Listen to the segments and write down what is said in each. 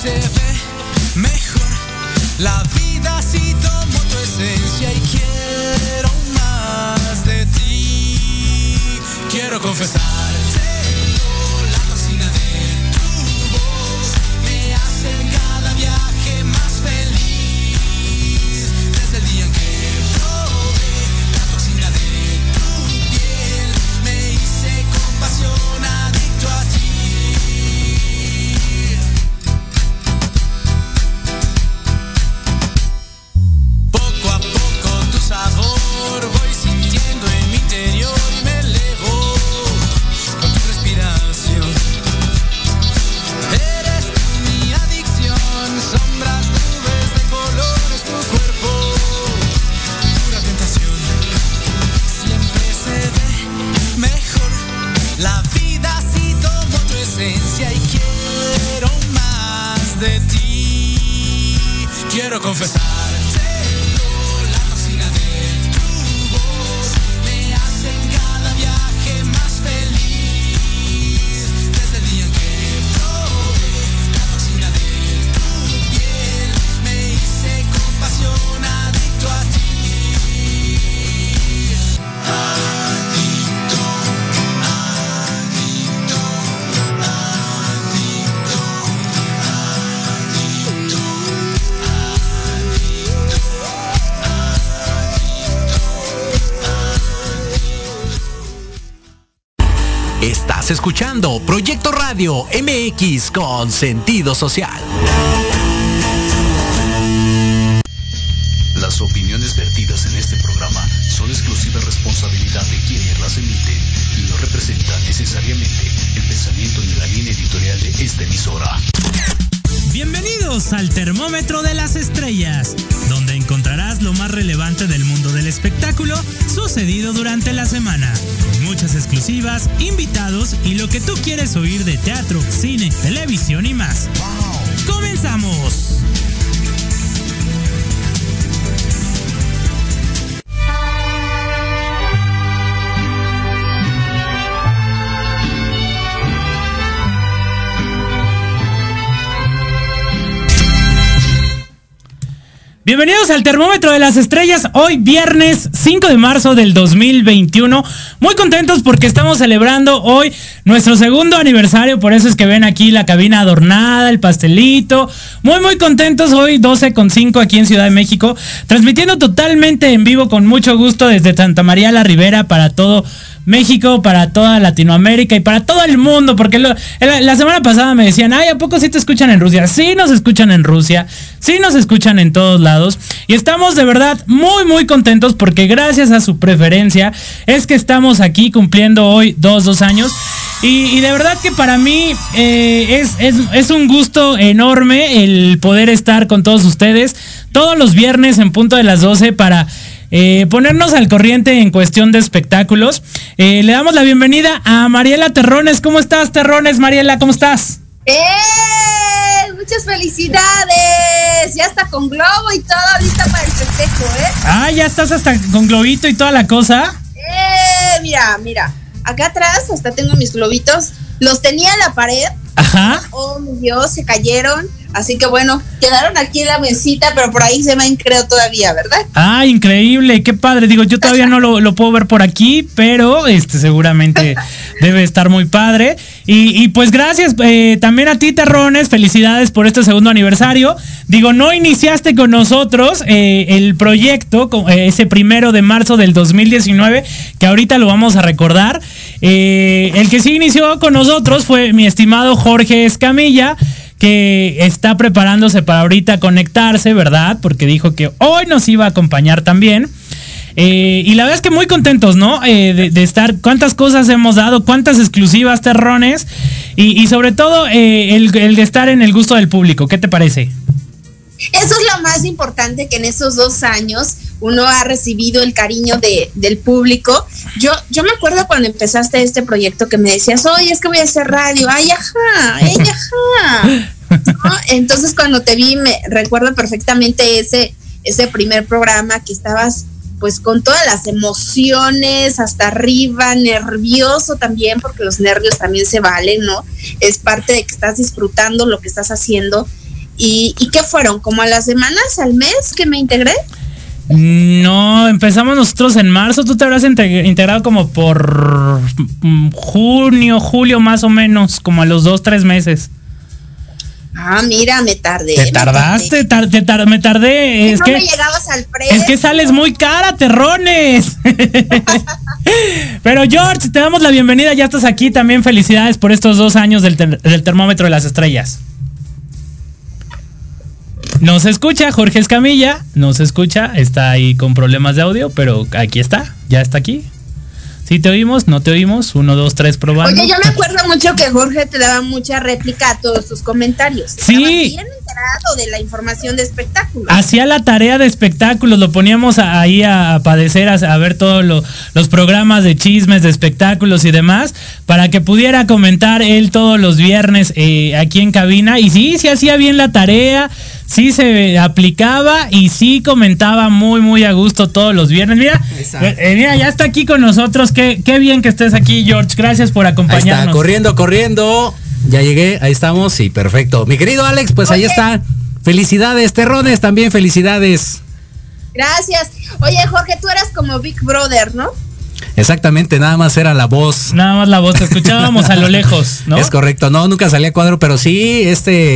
se ve mejor. La vida si tomo tu esencia y quiero más de ti. Quiero confesarte, la cocina de tu voz me hace cada viaje más feliz. Desde el día en que probé la cocina de tu piel, me hice con pasión adicto a ti. Sabor voy sintiendo en mi interior y me elevo con tu respiración. Eres tú mi adicción, sombras, nubes de colores, tu cuerpo, pura tentación. Siempre se ve mejor la vida si tomo tu esencia y quiero más de ti. Quiero confesar. Escuchando Proyecto Radio MX con sentido social. Las opiniones vertidas en este programa son exclusiva responsabilidad de quienes las emiten y no representan necesariamente el pensamiento ni la línea editorial de esta emisora. Bienvenidos al Termómetro de las Estrellas, donde encontrarás lo más relevante del mundo del espectáculo sucedido durante la semana. Muchas exclusivas, invitados y lo que tú quieres oír de teatro, cine, televisión y más. ¡Comenzamos! Bienvenidos al Termómetro de las Estrellas, hoy viernes 5 de marzo del 2021. Muy contentos porque estamos celebrando hoy nuestro segundo aniversario, por eso es que ven aquí la cabina adornada, el pastelito. Muy muy contentos hoy, 12.5 aquí en Ciudad de México, transmitiendo totalmente en vivo con mucho gusto desde Santa María la Ribera para todo México, para toda Latinoamérica y para todo el mundo, porque la semana pasada me decían, ay, ¿a poco sí te escuchan en Rusia? Sí nos escuchan en Rusia, sí nos escuchan en todos lados, y estamos de verdad muy muy contentos porque gracias a su preferencia es que estamos aquí cumpliendo hoy dos años. Y de verdad que para mí es un gusto enorme el poder estar con todos ustedes todos los viernes en punto de las 12 para ponernos al corriente en cuestión de espectáculos. Le damos la bienvenida a Mariela Terrones. ¿Cómo estás, Terrones? Mariela, ¿cómo estás? Muchas felicidades. Ya está con globo y todo, lista para el festejo, ¿eh? Ah, ya estás hasta con globito y toda la cosa. Mira. Acá atrás hasta tengo mis globitos. Los tenía en la pared. Ajá. Oh, mi Dios, se cayeron. Así que bueno, quedaron aquí en la mesita, pero por ahí se ven, creo, todavía, ¿verdad? Ah, increíble, qué padre. Digo, yo todavía no lo puedo ver por aquí, pero seguramente debe estar muy padre. Y pues gracias también a ti, Terrones. Felicidades por este segundo aniversario. Digo, no iniciaste con nosotros el proyecto ese 1 de marzo del 2019, que ahorita lo vamos a recordar. El que sí inició con nosotros fue mi estimado Jorge Escamilla, que está preparándose para ahorita conectarse, ¿verdad? Porque dijo que hoy nos iba a acompañar también. Y la verdad es que muy contentos, ¿no? De estar, cuántas cosas hemos dado, cuántas exclusivas, Terrones, y sobre todo el de estar en el gusto del público. ¿Qué te parece? Eso es lo más importante, que en esos 2 años uno ha recibido el cariño del público. Yo me acuerdo cuando empezaste este proyecto que me decías, oye, es que voy a hacer radio, ay, ajá. ¿No? Entonces cuando te vi me recuerdo perfectamente ese primer programa que estabas pues con todas las emociones hasta arriba, nervioso también, porque los nervios también se valen, ¿no? Es parte de que estás disfrutando lo que estás haciendo. ¿Y qué fueron? ¿Como a las semanas, al mes que me integré? No, empezamos nosotros en marzo. Tú te habrás integrado como por junio, julio más o menos, como a los 2-3 meses. Ah, mira, me tardé. Te tardaste, me tardé. Es que no me llegabas al precio. Es que sales muy cara, Terrones. Pero George, te damos la bienvenida, ya estás aquí también. Felicidades por estos 2 años del Termómetro de las Estrellas. Nos escucha Jorge Escamilla, nos escucha, está ahí con problemas de audio, pero aquí está, ya está aquí. ¿Sí te oímos? ¿No te oímos? 1, 2, 3, probando. Oye, yo me acuerdo mucho que Jorge te daba mucha réplica a todos tus comentarios. Sí. Estaba bien enterado de la información de espectáculos. Hacía la tarea de espectáculos, lo poníamos ahí a padecer, a ver todos los programas de chismes, de espectáculos y demás, para que pudiera comentar él todos los viernes aquí en cabina. Y sí, sí hacía bien la tarea, sí se aplicaba y sí comentaba muy, muy a gusto todos los viernes. Mira, mira, ya está aquí con nosotros. Qué bien que estés aquí, George. Gracias por acompañarnos. Ahí está, corriendo. Ya llegué, ahí estamos. Sí, perfecto. Mi querido Alex, pues ahí está. Felicidades, Terrones, también felicidades. Gracias. Oye, Jorge, tú eras como Big Brother, ¿no? Exactamente, nada más era la voz. Nada más la voz, te escuchábamos a lo lejos, ¿no? Es correcto, no, nunca salía cuadro, pero sí,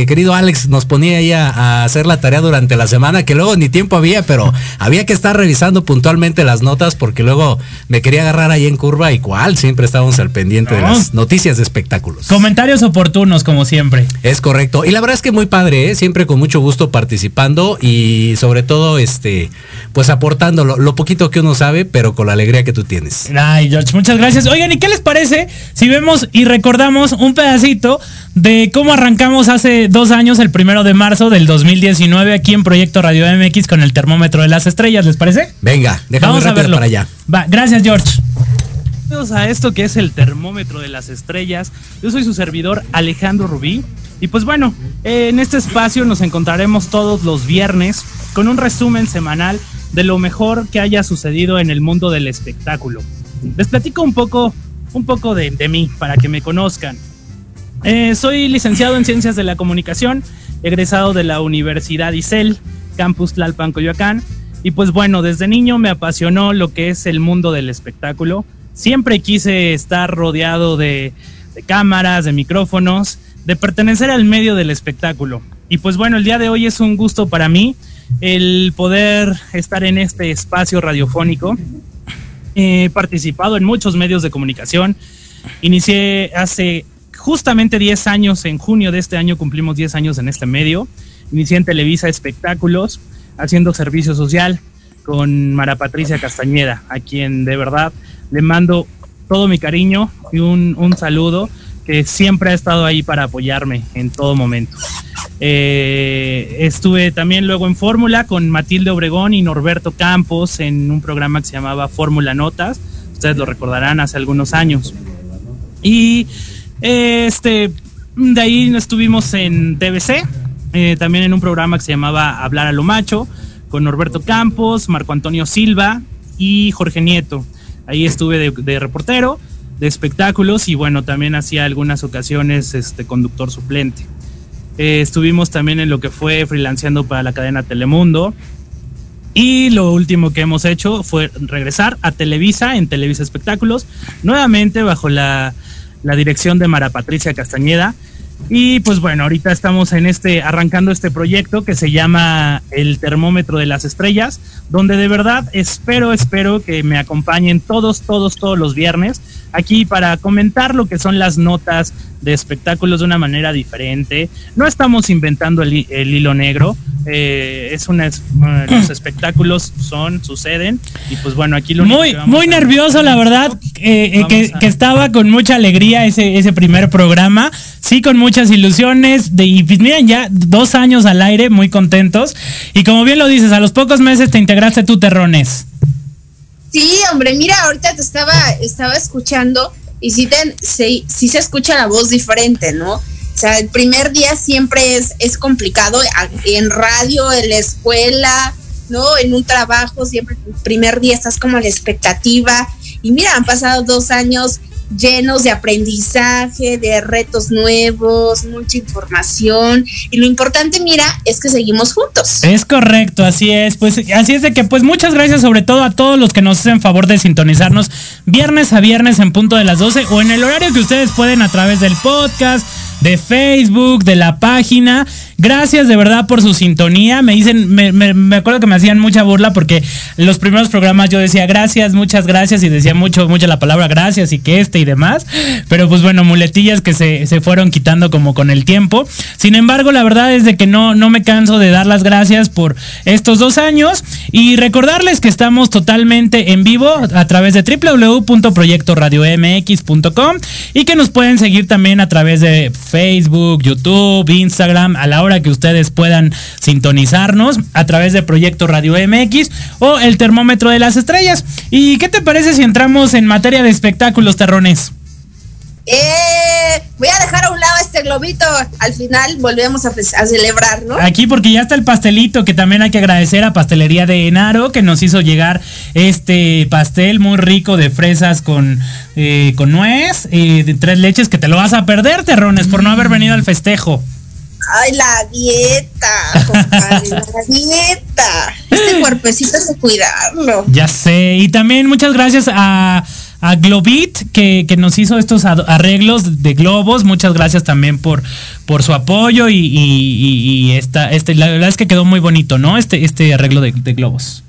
querido Alex nos ponía ahí a hacer la tarea durante la semana, que luego ni tiempo había, pero había que estar revisando puntualmente las notas, porque luego me quería agarrar ahí en curva y siempre estábamos al pendiente de las noticias de espectáculos. Comentarios oportunos, como siempre. Es correcto, y la verdad es que muy padre, siempre con mucho gusto participando y sobre todo, pues aportando lo poquito que uno sabe, pero con la alegría que tú tienes. Ay, George, muchas gracias. Oigan, ¿y qué les parece si vemos y recordamos un pedacito de cómo arrancamos hace 2 años, el 1 de marzo del 2019, aquí en Proyecto Radio MX con el Termómetro de las Estrellas? ¿Les parece? Venga, vamos a verlo para allá. Va, gracias, George. Bienvenidos a esto que es el Termómetro de las Estrellas. Yo soy su servidor, Alejandro Rubí. Y pues bueno, en este espacio nos encontraremos todos los viernes con un resumen semanal de lo mejor que haya sucedido en el mundo del espectáculo. Les platico un poco de mí para que me conozcan. Soy licenciado en Ciencias de la Comunicación, egresado de la Universidad ICEL, Campus Tlalpan, Coyoacán. Y pues bueno, desde niño me apasionó lo que es el mundo del espectáculo. Siempre quise estar rodeado de cámaras, de micrófonos, de pertenecer al medio del espectáculo. Y pues bueno, el día de hoy es un gusto para mí el poder estar en este espacio radiofónico. He participado en muchos medios de comunicación. Inicié hace justamente 10 años, en junio de este año cumplimos 10 años en este medio. Inicié en Televisa Espectáculos, haciendo servicio social con Mara Patricia Castañeda, a quien de verdad le mando todo mi cariño y un saludo, que siempre ha estado ahí para apoyarme en todo momento. Estuve también luego en Fórmula con Matilde Obregón y Norberto Campos en un programa que se llamaba Fórmula Notas. Ustedes lo recordarán, hace algunos años. Y de ahí estuvimos en TVC, también en un programa que se llamaba Hablar a lo Macho, con Norberto Campos, Marco Antonio Silva y Jorge Nieto. Ahí estuve de reportero de espectáculos y bueno, también hacía algunas ocasiones conductor suplente. Estuvimos también en lo que fue freelanceando para la cadena Telemundo, y lo último que hemos hecho fue regresar a Televisa, en Televisa Espectáculos, nuevamente bajo la dirección de Mara Patricia Castañeda. Y pues bueno, ahorita estamos arrancando este proyecto que se llama El Termómetro de las Estrellas, donde de verdad espero que me acompañen todos los viernes aquí para comentar lo que son las notas de espectáculos de una manera diferente. No estamos inventando el hilo negro, los espectáculos suceden, y pues bueno, aquí lo único muy, que vamos muy nervioso, la verdad, que estaba con mucha alegría ese primer programa, sí, con muchas ilusiones, y pues miren, ya 2 años al aire, muy contentos, y como bien lo dices, a los pocos meses te integraste tú, Terrones. Sí, hombre, mira, ahorita te estaba escuchando y sí se escucha la voz diferente, ¿no? O sea, el primer día siempre es complicado, en radio, en la escuela, ¿no? En un trabajo, siempre el primer día estás como a la expectativa. Y mira, han pasado 2 años llenos de aprendizaje, de retos nuevos, mucha información, y lo importante, mira, es que seguimos juntos. Es correcto, así es, pues así es de que pues muchas gracias sobre todo a todos los que nos hacen favor de sintonizarnos viernes a viernes en punto de las 12 o en el horario que ustedes pueden a través del podcast, de Facebook, de la página. Gracias de verdad por su sintonía. Me dicen, me acuerdo que me hacían mucha burla porque los primeros programas yo decía gracias, muchas gracias, y decía mucho la palabra gracias y que y demás, pero pues bueno, muletillas que se fueron quitando como con el tiempo. Sin embargo, la verdad es de que no me canso de dar las gracias por estos 2 años y recordarles que estamos totalmente en vivo a través de www.proyectoradiomx.com y que nos pueden seguir también a través de Facebook, YouTube, Instagram, a la hora que ustedes puedan sintonizarnos a través de Proyecto Radio MX o el Termómetro de las Estrellas. ¿Y qué te parece si entramos en materia de espectáculos, Terrones? Voy a dejar a un lado este globito. Al final volvemos a celebrar, ¿no? Aquí porque ya está el pastelito, que también hay que agradecer a Pastelería de Enaro, que nos hizo llegar este pastel muy rico de fresas con nuez, de 3 leches, que te lo vas a perder, Terrones, por no haber venido al festejo. Ay, la dieta, compadre, la dieta. Este cuerpecito es de cuidarlo. Ya sé, y también muchas gracias a Globit, que nos hizo estos arreglos de globos. Muchas gracias también por su apoyo y la verdad es que quedó muy bonito, ¿no? Este arreglo de globos.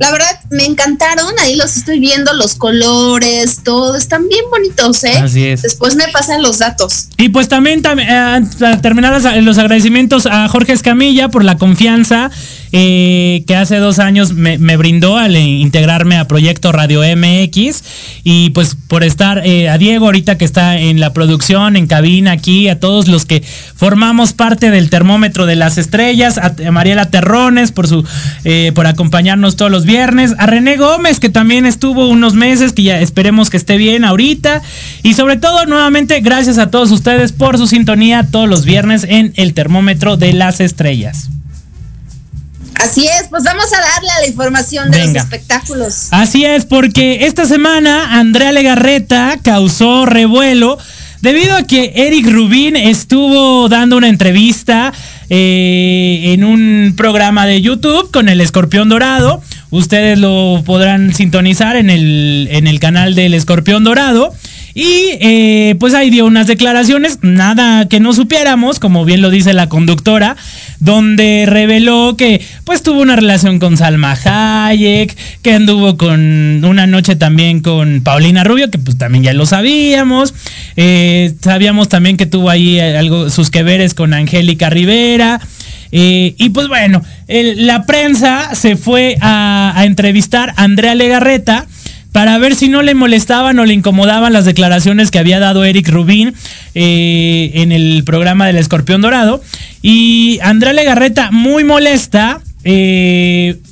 La verdad, me encantaron, ahí los estoy viendo, los colores, todo, están bien bonitos, ¿eh? Así es. Después me pasan los datos. Y pues también terminar los agradecimientos a Jorge Escamilla por la confianza que hace 2 años me brindó al integrarme a Proyecto Radio MX, y pues por estar a Diego ahorita que está en la producción, en cabina aquí, a todos los que formamos parte del Termómetro de las Estrellas, a Mariela Terrones por acompañarnos todos los viernes, a René Gómez, que también estuvo unos meses, que ya esperemos que esté bien ahorita, y sobre todo nuevamente gracias a todos ustedes por su sintonía todos los viernes en el Termómetro de las Estrellas. Así es, pues vamos a darle a la información de los espectáculos. Así es, porque esta semana Andrea Legarreta causó revuelo debido a que Eric Rubín estuvo dando una entrevista en un programa de YouTube con el Escorpión Dorado. Ustedes lo podrán sintonizar en el canal del Escorpión Dorado. Y pues ahí dio unas declaraciones, nada que no supiéramos, como bien lo dice la conductora, donde reveló que pues tuvo una relación con Salma Hayek, que anduvo con una noche también con Paulina Rubio, que pues también ya lo sabíamos. Sabíamos también que tuvo ahí algo, sus que veres con Angélica Rivera. Y pues bueno, la prensa se fue a entrevistar a Andrea Legarreta para ver si no le molestaban o le incomodaban las declaraciones que había dado Eric Rubín en el programa del Escorpión Dorado. Y Andrea Legarreta, muy molesta,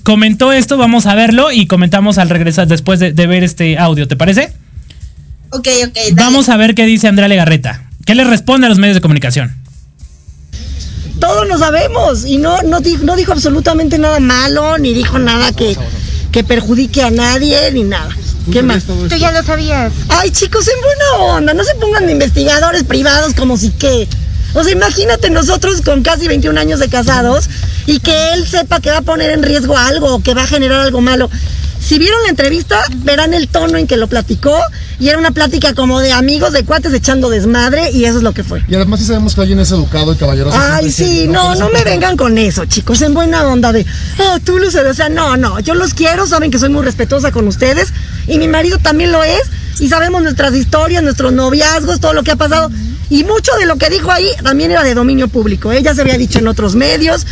comentó esto. Vamos a verlo y comentamos al regresar después de ver este audio, ¿te parece? Ok, dale. Vamos a ver qué dice Andrea Legarreta. ¿Qué le responde a los medios de comunicación? Todos lo sabemos y no dijo absolutamente nada malo, ni dijo nada que perjudique a nadie, ni nada. ¿Qué más? Tú ya lo sabías. Ay, chicos, en buena onda, no se pongan de investigadores privados como si qué. O sea, imagínate nosotros con casi 21 años de casados y que él sepa que va a poner en riesgo algo o que va a generar algo malo. Si vieron la entrevista, verán el tono en que lo platicó, y era una plática como de amigos, de cuates echando desmadre, y eso es lo que fue. Y además sí sabemos que alguien es educado y caballeroso. Ay, sí, no me vengan con eso, chicos, en buena onda de, tú lo sabes, o sea, no, yo los quiero, saben que soy muy respetuosa con ustedes, y mi marido también lo es, y sabemos nuestras historias, nuestros noviazgos, todo lo que ha pasado, y mucho de lo que dijo ahí también era de dominio público, ya se había dicho en otros medios.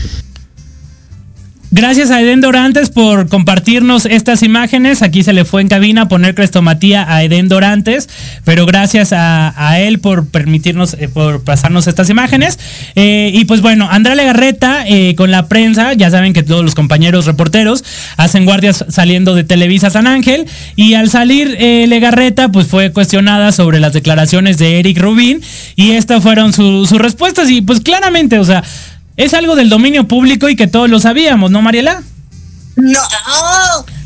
Gracias a Edén Dorantes por compartirnos estas imágenes. Aquí se le fue en cabina a poner crestomatía a Edén Dorantes, pero gracias a él por permitirnos, por pasarnos estas imágenes. Y pues bueno, Andrea Legarreta con la prensa, ya saben que todos los compañeros reporteros hacen guardias saliendo de Televisa San Ángel, y al salir Legarreta pues fue cuestionada sobre las declaraciones de Eric Rubín, y estas fueron sus respuestas, y pues claramente, o sea, es algo del dominio público y que todos lo sabíamos, ¿no, Mariela? No.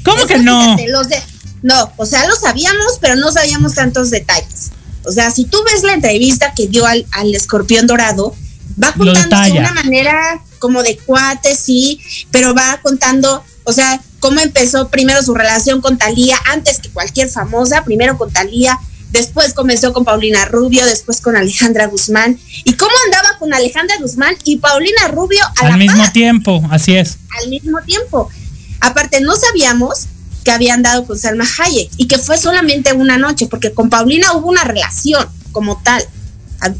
¿Cómo que no? Fíjate, No, o sea, lo sabíamos, pero no sabíamos tantos detalles. O sea, si tú ves la entrevista que dio al Escorpión Dorado, va contando de una manera como de cuate, sí, pero va contando, o sea, cómo empezó primero su relación con Thalía, antes que cualquier famosa, primero con Thalía, después comenzó con Paulina Rubio, después con Alejandra Guzmán, y cómo andaba con Alejandra Guzmán y Paulina Rubio al mismo tiempo, así es. Al mismo tiempo. Aparte, no sabíamos que había andado con Salma Hayek y que fue solamente una noche, porque con Paulina hubo una relación como tal,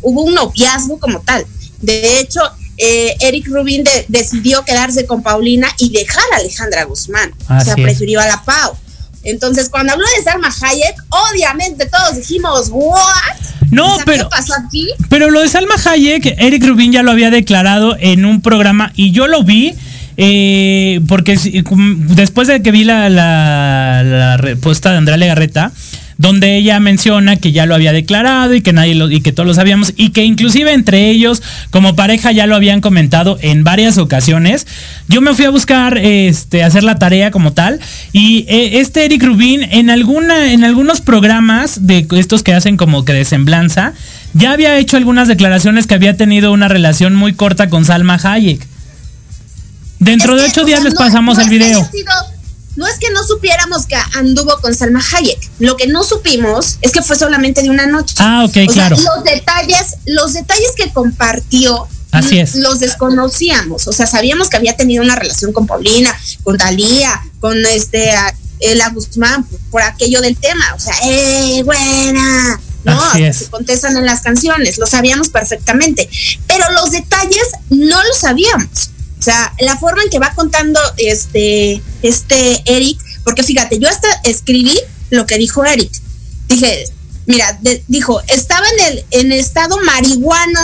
hubo un noviazgo como tal. De hecho, Eric Rubín decidió quedarse con Paulina y dejar a Alejandra Guzmán. Así, o sea, prefirió a la Pau. Entonces, cuando habló de Salma Hayek, obviamente todos dijimos, ¿what? No, o sea, pero, ¿qué pasó aquí? Pero lo de Salma Hayek, Eric Rubín ya lo había declarado en un programa y yo lo vi. Porque después de que vi la respuesta de Andrea Legarreta, donde ella menciona que ya lo había declarado y que que todos lo sabíamos, y que inclusive entre ellos como pareja ya lo habían comentado en varias ocasiones. Yo me fui a buscar hacer la tarea como tal, y Eric Rubín en algunos programas de estos que hacen como que de semblanza, ya había hecho algunas declaraciones que había tenido una relación muy corta con Salma Hayek. Dentro de 8 días les pasamos el video. No es que no supiéramos que anduvo con Salma Hayek. Lo que no supimos es que fue solamente de una noche. Ah, ok, claro. O sea, los detalles que compartió, así es, los desconocíamos. O sea, sabíamos que había tenido una relación con Paulina, con Thalía, con la Guzmán, por aquello del tema. O sea, buena. No, se contestan en las canciones. Lo sabíamos perfectamente. Pero los detalles no los sabíamos. O sea, la forma en que va contando Eric, porque fíjate, yo hasta escribí lo que dijo Eric. Dije, mira, dijo, estaba en estado marihuano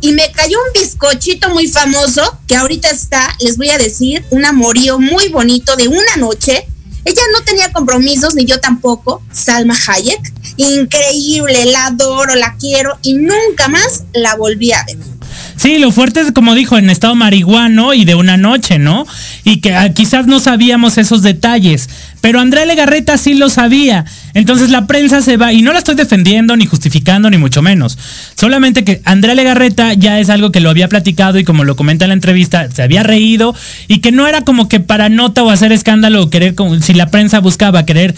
y me cayó un bizcochito muy famoso, que ahorita está, les voy a decir, un amorío muy bonito de una noche. Ella no tenía compromisos, ni yo tampoco, Salma Hayek. Increíble, la adoro, la quiero y nunca más la volví a ver. Sí, lo fuerte es, como dijo, en estado marihuano y de una noche, ¿no? Y que quizás no sabíamos esos detalles, pero Andrea Legarreta sí lo sabía. Entonces la prensa se va, y no la estoy defendiendo, ni justificando, ni mucho menos. Solamente que Andrea Legarreta ya es algo que lo había platicado y, como lo comenta en la entrevista, se había reído y que no era como que para nota o hacer escándalo o querer, si la prensa buscaba querer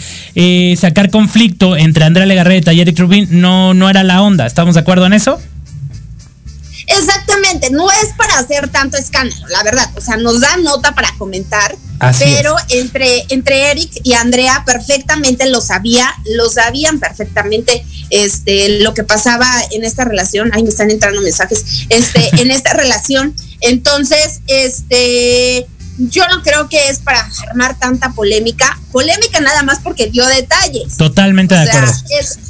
sacar conflicto entre Andrea Legarreta y Eric Rubín, no era la onda. ¿Estamos de acuerdo en eso? Exactamente, no es para hacer tanto escándalo, la verdad, o sea, nos da nota para comentar. Así pero es. Entre Eric y Andrea perfectamente lo sabían perfectamente lo que pasaba en esta relación. Ay, me están entrando mensajes, en esta relación. Entonces, yo no creo que es para armar tanta polémica nada más porque dio detalles. Totalmente de acuerdo.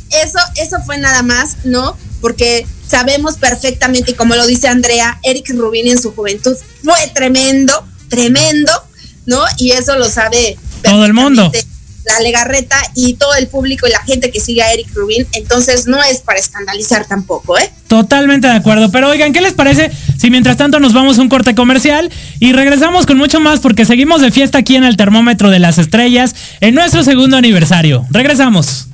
Eso fue nada más, ¿no? Porque sabemos perfectamente, y como lo dice Andrea, Eric Rubín en su juventud fue tremendo, ¿no? Y eso lo sabe todo el mundo, la Legarreta y todo el público y la gente que sigue a Eric Rubín. Entonces no es para escandalizar tampoco, ¿eh? Totalmente de acuerdo. Pero oigan, ¿qué les parece si mientras tanto nos vamos a un corte comercial y regresamos con mucho más, porque seguimos de fiesta aquí en el Termómetro de las Estrellas en nuestro segundo aniversario? Regresamos.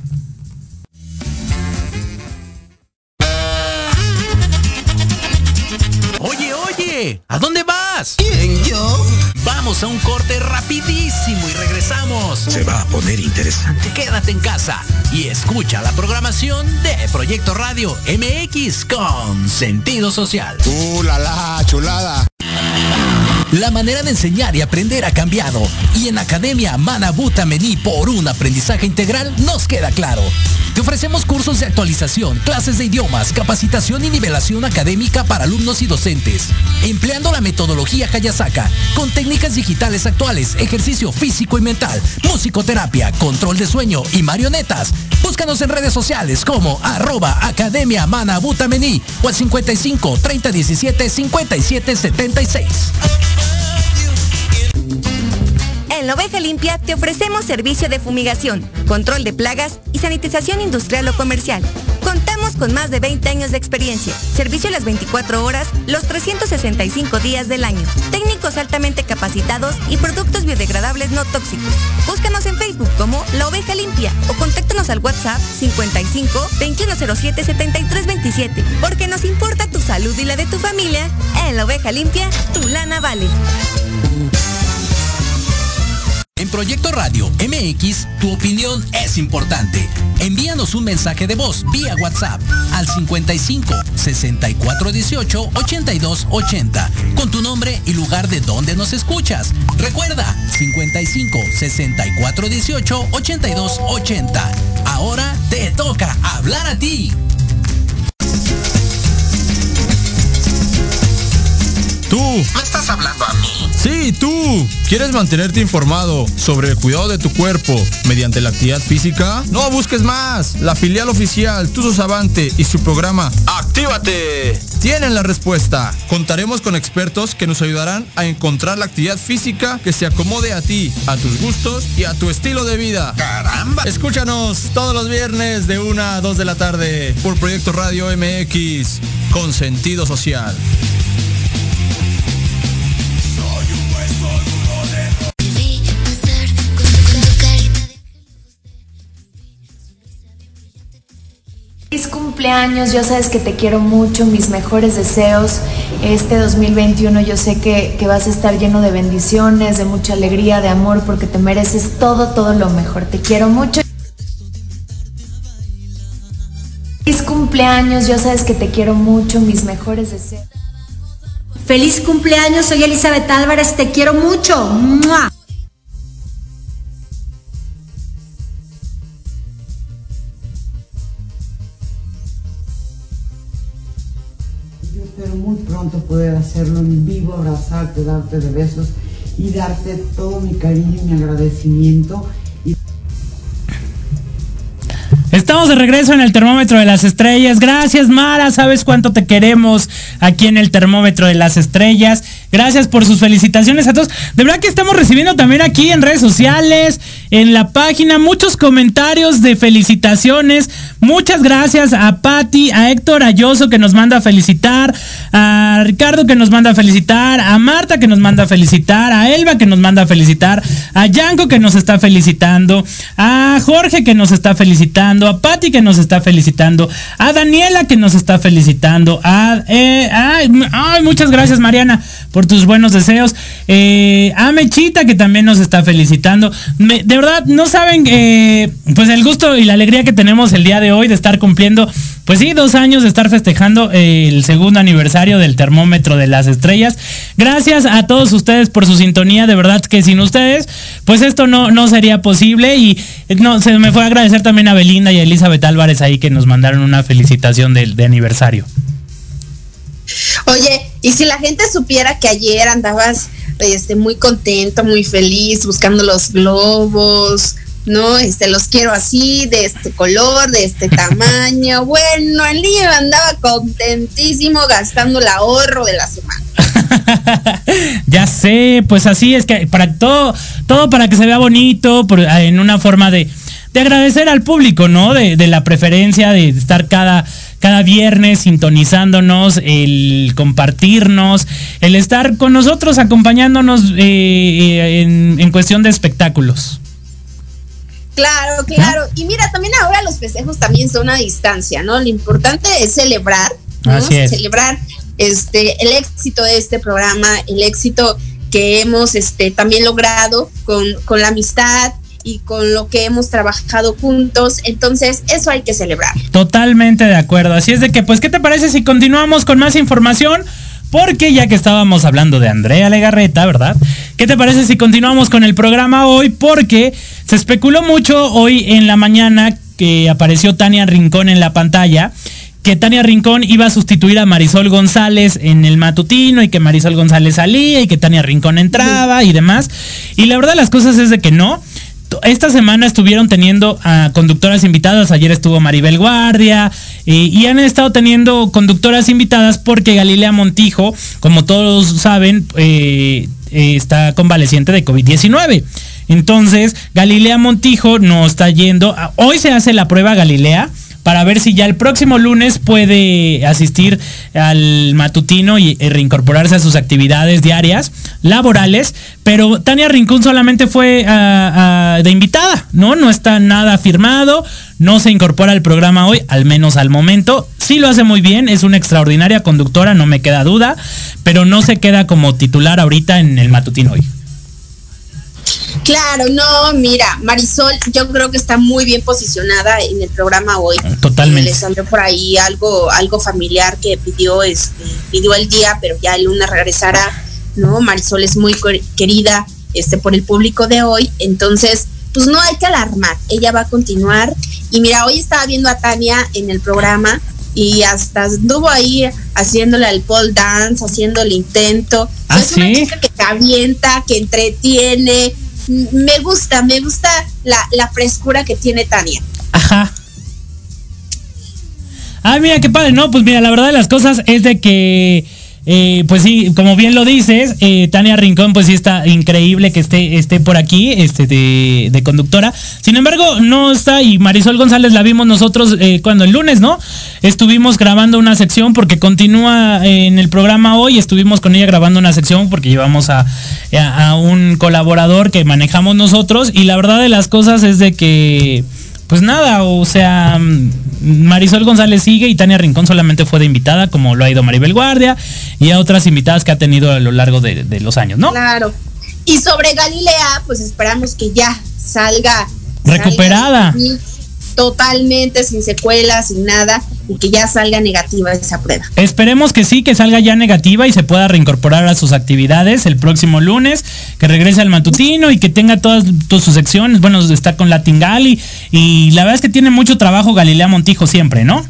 ¿A dónde vas? ¿Quién, yo? Vamos a un corte rapidísimo y regresamos. Se va a poner interesante. Quédate en casa y escucha la programación de Proyecto Radio MX con sentido social. ¡La chulada! La manera de enseñar y aprender ha cambiado, y en Academia Manabuta Mení por un aprendizaje integral nos queda claro. Te ofrecemos cursos de actualización, clases de idiomas, capacitación y nivelación académica para alumnos y docentes, empleando la metodología Hayasaka, con técnicas digitales actuales, ejercicio físico y mental, musicoterapia, control de sueño y marionetas. Búscanos en redes sociales como @AcademiaManabutamení o al 55 30 17 57 76. En Oveja Limpia te ofrecemos servicio de fumigación, control de plagas y sanitización industrial o comercial. Contamos Compañías con más de 20 años de experiencia, servicio a las 24 horas, los 365 días del año, técnicos altamente capacitados y productos biodegradables no tóxicos. Búscanos en Facebook como La Oveja Limpia o contáctanos al WhatsApp 55-2107-7327, porque nos importa tu salud y la de tu familia. En La Oveja Limpia, tu lana vale. En Proyecto Radio MX, tu opinión es importante. Envíanos un mensaje de voz vía WhatsApp al 55-6418-8280 con tu nombre y lugar de donde nos escuchas. Recuerda, 55-6418-8280. Ahora te toca hablar a ti. Tú. ¿Me estás hablando a mí? Sí, tú. ¿Quieres mantenerte informado sobre el cuidado de tu cuerpo mediante la actividad física? No busques más. La filial oficial Tuzo Savante y su programa ¡Actívate! Tienen la respuesta. Contaremos con expertos que nos ayudarán a encontrar la actividad física que se acomode a ti, a tus gustos y a tu estilo de vida. ¡Caramba! Escúchanos todos los viernes de 1 a 2 de la tarde por Proyecto Radio MX con sentido social. Feliz cumpleaños, yo sabes que te quiero mucho, mis mejores deseos. Este 2021 yo sé que vas a estar lleno de bendiciones, de mucha alegría, de amor, porque te mereces todo lo mejor. Te quiero mucho. Feliz cumpleaños, yo sabes que te quiero mucho, mis mejores deseos. Feliz cumpleaños, soy Elizabeth Álvarez, te quiero mucho. ¡Mua! Espero muy pronto poder hacerlo en vivo, abrazarte, darte de besos y darte todo mi cariño y mi agradecimiento. Estamos de regreso en el Termómetro de las Estrellas. Gracias, Mara, sabes cuánto te queremos aquí en el Termómetro de las Estrellas. Gracias por sus felicitaciones a todos. De verdad que estamos recibiendo también aquí en redes sociales, en la página, muchos comentarios de felicitaciones. Muchas gracias a Patti, a Héctor Ayoso que nos manda a felicitar, a Ricardo que nos manda a felicitar, a Marta que nos manda a felicitar, a Elba que nos manda a felicitar, a Yanko que nos está felicitando, a Jorge que nos está felicitando, a Patti que nos está felicitando, a Daniela que nos está felicitando, muchas gracias, Mariana, por tus buenos deseos, a Mechita que también nos está felicitando. De verdad, no saben pues el gusto y la alegría que tenemos el día de hoy de estar cumpliendo, pues sí, 2 años de estar festejando el segundo aniversario del Termómetro de las Estrellas. Gracias a todos ustedes por su sintonía, de verdad que sin ustedes, pues esto no sería posible. Y no, se me fue a agradecer también a Belinda y a Elizabeth Álvarez ahí que nos mandaron una felicitación de aniversario. Oye, y si la gente supiera que ayer andabas muy contento, muy feliz, buscando los globos, ¿no? Los quiero así, de este color, de este tamaño. Bueno, el niño andaba contentísimo gastando el ahorro de la semana. Ya sé, pues así es que para todo para que se vea bonito, en una forma de agradecer al público, ¿no? De la preferencia de estar cada viernes sintonizándonos, el compartirnos, el estar con nosotros, acompañándonos en cuestión de espectáculos. Claro. ¿Ah? Y mira, también ahora los festejos también son a distancia, ¿no? Lo importante es celebrar, ¿no? Así es. Celebrar el éxito de este programa, el éxito que hemos también logrado con la amistad y con lo que hemos trabajado juntos. Entonces, eso hay que celebrar. Totalmente de acuerdo. Así es de que, pues, ¿qué te parece si continuamos con más información? Porque ya que estábamos hablando de Andrea Legarreta, ¿verdad? ¿Qué te parece si continuamos con el programa hoy? Porque se especuló mucho hoy en la mañana que apareció Tania Rincón en la pantalla, que Tania Rincón iba a sustituir a Marisol González en el matutino y que Marisol González salía y que Tania Rincón entraba y demás. Y la verdad las cosas es de que no. Esta semana estuvieron teniendo a conductoras invitadas, ayer estuvo Maribel Guardia, y han estado teniendo conductoras invitadas porque Galilea Montijo, como todos saben, está convaleciente de COVID-19. Entonces, Galilea Montijo no está yendo. Hoy se hace la prueba Galilea para ver si ya el próximo lunes puede asistir al matutino y reincorporarse a sus actividades diarias, laborales. Pero Tania Rincón solamente fue de invitada, ¿no? No está nada firmado, no se incorpora al programa hoy, al menos al momento. Sí lo hace muy bien, es una extraordinaria conductora, no me queda duda, pero no se queda como titular ahorita en el matutino hoy. Claro, no, mira, Marisol, yo creo que está muy bien posicionada en el programa hoy. Totalmente. Le salió por ahí algo familiar que pidió el día, pero ya el lunes regresará, ¿no? Marisol es muy querida por el público de hoy, entonces, pues no hay que alarmar, ella va a continuar. Y mira, hoy estaba viendo a Tania en el programa y hasta estuvo ahí haciéndole el pole dance, haciendo el intento. Es una chica que te avienta, que entretiene. Me gusta la frescura que tiene Tania. Ajá. Ah, mira, qué padre, ¿no? Pues mira, la verdad de las cosas es de que, pues sí, como bien lo dices, Tania Rincón, pues sí está increíble que esté por aquí, de conductora. Sin embargo, no está, y Marisol González la vimos nosotros cuando el lunes, ¿no? Estuvimos grabando una sección porque continúa en el programa hoy, estuvimos con ella grabando una sección porque llevamos a un colaborador que manejamos nosotros, y la verdad de las cosas es de que, pues nada, o sea, Marisol González sigue y Tania Rincón solamente fue de invitada, como lo ha ido Maribel Guardia y a otras invitadas que ha tenido a lo largo de los años, ¿no? Claro. Y sobre Galilea, pues esperamos que ya salga recuperada. Salga totalmente, sin secuelas, sin nada, y que ya salga negativa esa prueba. Esperemos que sí, que salga ya negativa y se pueda reincorporar a sus actividades el próximo lunes, que regrese al matutino y que tenga todas sus secciones. Bueno, está con Latin Gal y la verdad es que tiene mucho trabajo Galilea Montijo siempre, ¿no?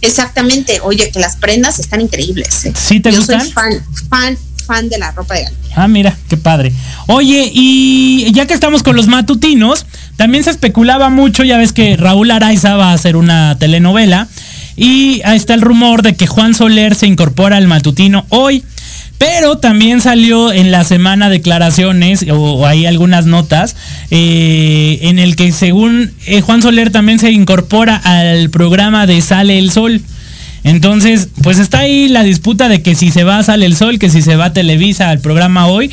Exactamente. Oye, que las prendas están increíbles, ¿eh? ¿Sí te gustan? Yo soy fan de la ropa de Galilea. Ah, mira, qué padre. Oye, y ya que estamos con los matutinos, también se especulaba mucho, ya ves que Raúl Araiza va a hacer una telenovela, y ahí está el rumor de que Juan Soler se incorpora al matutino hoy, pero también salió en la semana declaraciones, o hay algunas notas, en el que según Juan Soler también se incorpora al programa de Sale el Sol. Entonces, pues está ahí la disputa de que si se va a Sale el Sol, que si se va a Televisa al programa hoy.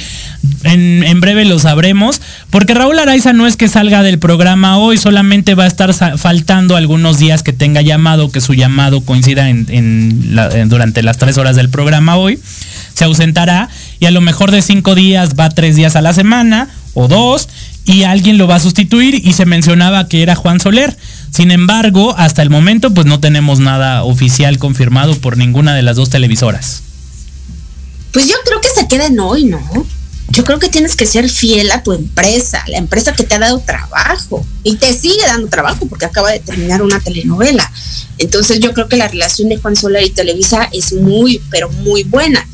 En breve lo sabremos, porque Raúl Araiza no es que salga del programa hoy, solamente va a estar faltando algunos días que tenga llamado, que su llamado coincida durante las 3 horas del programa hoy. Se ausentará y a lo mejor de 5 días va 3 días a la semana o 2, y alguien lo va a sustituir, y se mencionaba que era Juan Soler. Sin embargo, hasta el momento pues no tenemos nada oficial confirmado por ninguna de las dos televisoras. Pues yo creo que se queden hoy, ¿no? Yo creo que tienes que ser fiel a tu empresa, la empresa que te ha dado trabajo y te sigue dando trabajo porque acaba de terminar una telenovela. Entonces yo creo que la relación de Juan Soler y Televisa es muy, pero muy buena.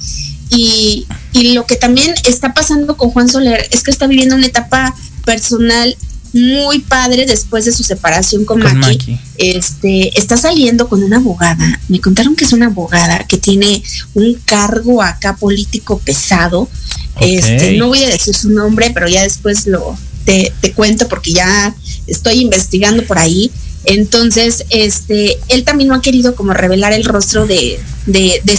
Y lo que también está pasando con Juan Soler es que está viviendo una etapa personal muy padre después de su separación con Maki. Está saliendo con una abogada. Me contaron que es una abogada que tiene un cargo acá político pesado. Okay. No voy a decir su nombre, pero ya después te cuento porque ya estoy investigando por ahí. Entonces, él también no ha querido como revelar el rostro de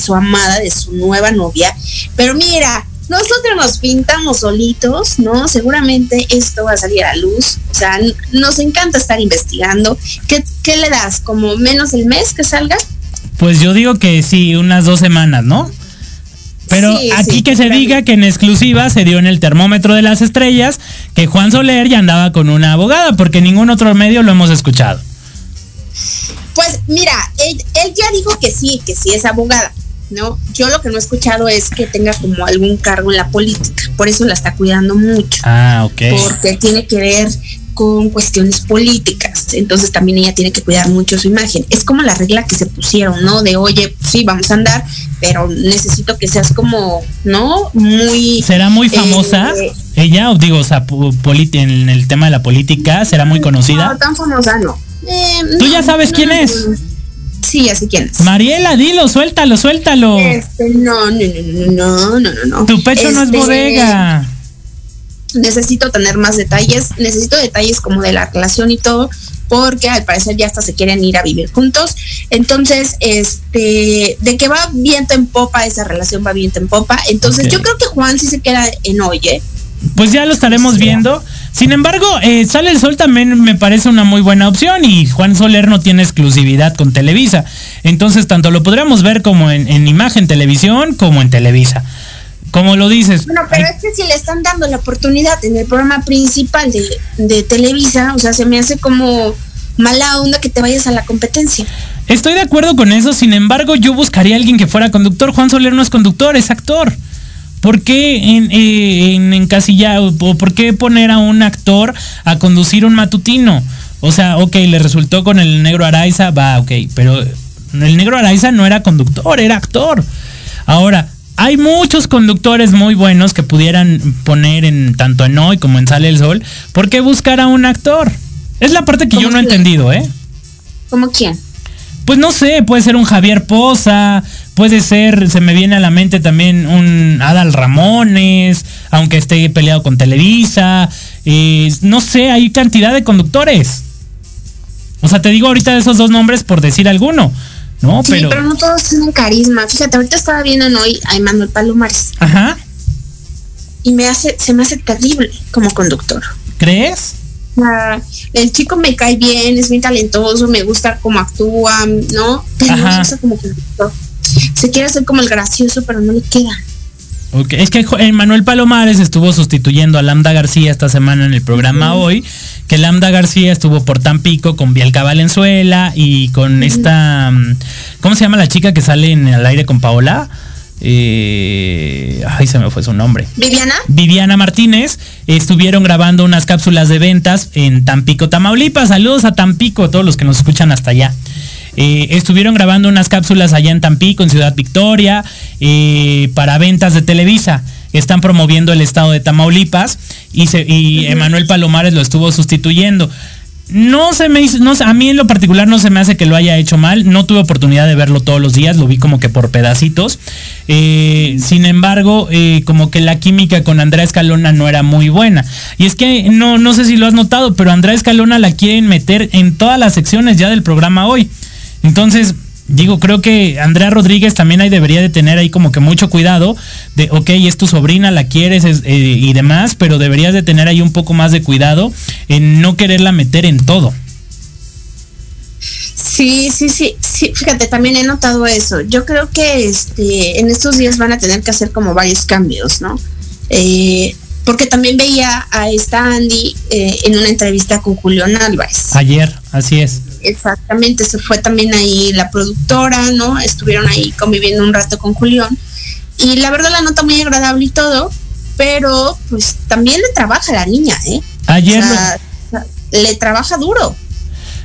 su amada, de su nueva novia. Pero mira, nosotros nos pintamos solitos, ¿no? Seguramente esto va a salir a luz. O sea, nos encanta estar investigando. ¿Qué le das? ¿Como menos el mes que salga? Pues yo digo que sí, unas 2 semanas, ¿no? Pero sí, aquí sí, que se diga que en exclusiva se dio en el Termómetro de las Estrellas que Juan Soler ya andaba con una abogada, porque en ningún otro medio lo hemos escuchado. Pues mira, él ya dijo que sí es abogada, ¿no? Yo lo que no he escuchado es que tenga como algún cargo en la política, por eso la está cuidando mucho. Ah, okay. Porque tiene que ver con cuestiones políticas, entonces también ella tiene que cuidar mucho su imagen. Es como la regla que se pusieron, ¿no? De oye, pues sí, vamos a andar, pero necesito que seas como, ¿no? Muy... ¿Será muy famosa ella? Digo, o sea, en el tema de la política, ¿será muy conocida? No, tan famosa no. ¿Tú ya sabes quién es? Sí, así quién es. Mariela, dilo, suéltalo. No. Tu pecho no es bodega. necesito tener más detalles, necesito detalles como de la relación y todo, porque al parecer ya hasta se quieren ir a vivir juntos. Entonces, de que va viento en popa, esa relación va viento en popa. Entonces, okay, yo creo que Juan sí se queda en Oye. Pues ya lo estaremos viendo. Sin embargo, Sale el Sol también me parece una muy buena opción, y Juan Soler no tiene exclusividad con Televisa. Entonces, tanto lo podremos ver como en Imagen Televisión, como en Televisa. Como lo dices. Bueno, pero es que si le están dando la oportunidad en el programa principal de Televisa, o sea, se me hace como mala onda que te vayas a la competencia. Estoy de acuerdo con eso, sin embargo, yo buscaría a alguien que fuera conductor. Juan Soler no es conductor, es actor. ¿Por qué en casilla, o por qué poner a un actor a conducir un matutino? O sea, ok, le resultó con el Negro Araiza, va, ok, pero el Negro Araiza no era conductor, era actor. Ahora, hay muchos conductores muy buenos que pudieran poner tanto en Hoy como en Sale el Sol. ¿Por qué buscar a un actor? Es la parte que yo no he entendido, ¿eh? ¿Cómo quién? Pues no sé, puede ser un Javier Poza, puede ser, se me viene a la mente también un Adal Ramones, aunque esté peleado con Televisa, no sé, hay cantidad de conductores. O sea, te digo ahorita esos dos nombres por decir alguno, ¿no? Sí, pero no todos tienen carisma. Fíjate, ahorita estaba viendo en Hoy a Emmanuel Palomares. Ajá. Y se me hace terrible como conductor. ¿Crees? El chico me cae bien, es muy talentoso, me gusta cómo actúa, ¿no? Pero ajá, no se hace como conductor. Se quiere hacer como el gracioso, pero no le queda. Okay. Es que Emmanuel Palomares estuvo sustituyendo a Lambda García esta semana en el programa Hoy, que Lambda García estuvo por Tampico con Bielka Valenzuela y con esta, ¿cómo se llama la chica que sale en Al Aire con Paola? Ay, se me fue su nombre. Viviana Martínez. Estuvieron grabando unas cápsulas de ventas en Tampico, Tamaulipas. Saludos a Tampico, a todos los que nos escuchan hasta allá. Estuvieron grabando unas cápsulas allá en Tampico, en Ciudad Victoria, para ventas de Televisa. Están promoviendo el estado de Tamaulipas y Emmanuel Palomares lo estuvo sustituyendo. A mí en lo particular no se me hace que lo haya hecho mal. No tuve oportunidad de verlo todos los días, lo vi como que por pedacitos. Sin embargo, como que la química con Andrea Escalona no era muy buena. Y es que no sé si lo has notado, pero Andrea Escalona la quieren meter en todas las secciones ya del programa Hoy. Entonces, digo, creo que Andrea Rodríguez también ahí debería de tener ahí como que mucho cuidado de, ok, es tu sobrina, la quieres y demás, pero deberías de tener ahí un poco más de cuidado en no quererla meter en todo. Sí, fíjate, también he notado eso. Yo creo que en estos días van a tener que hacer como varios cambios, ¿no? Porque también veía a esta Andy en una entrevista con Julián Álvarez. Ayer, así es. Exactamente, se fue también ahí la productora, ¿no? Estuvieron ahí conviviendo un rato con Julián. Y la verdad la nota muy agradable y todo, pero pues también le trabaja la niña, ¿eh? Ayer. O sea, le trabaja duro.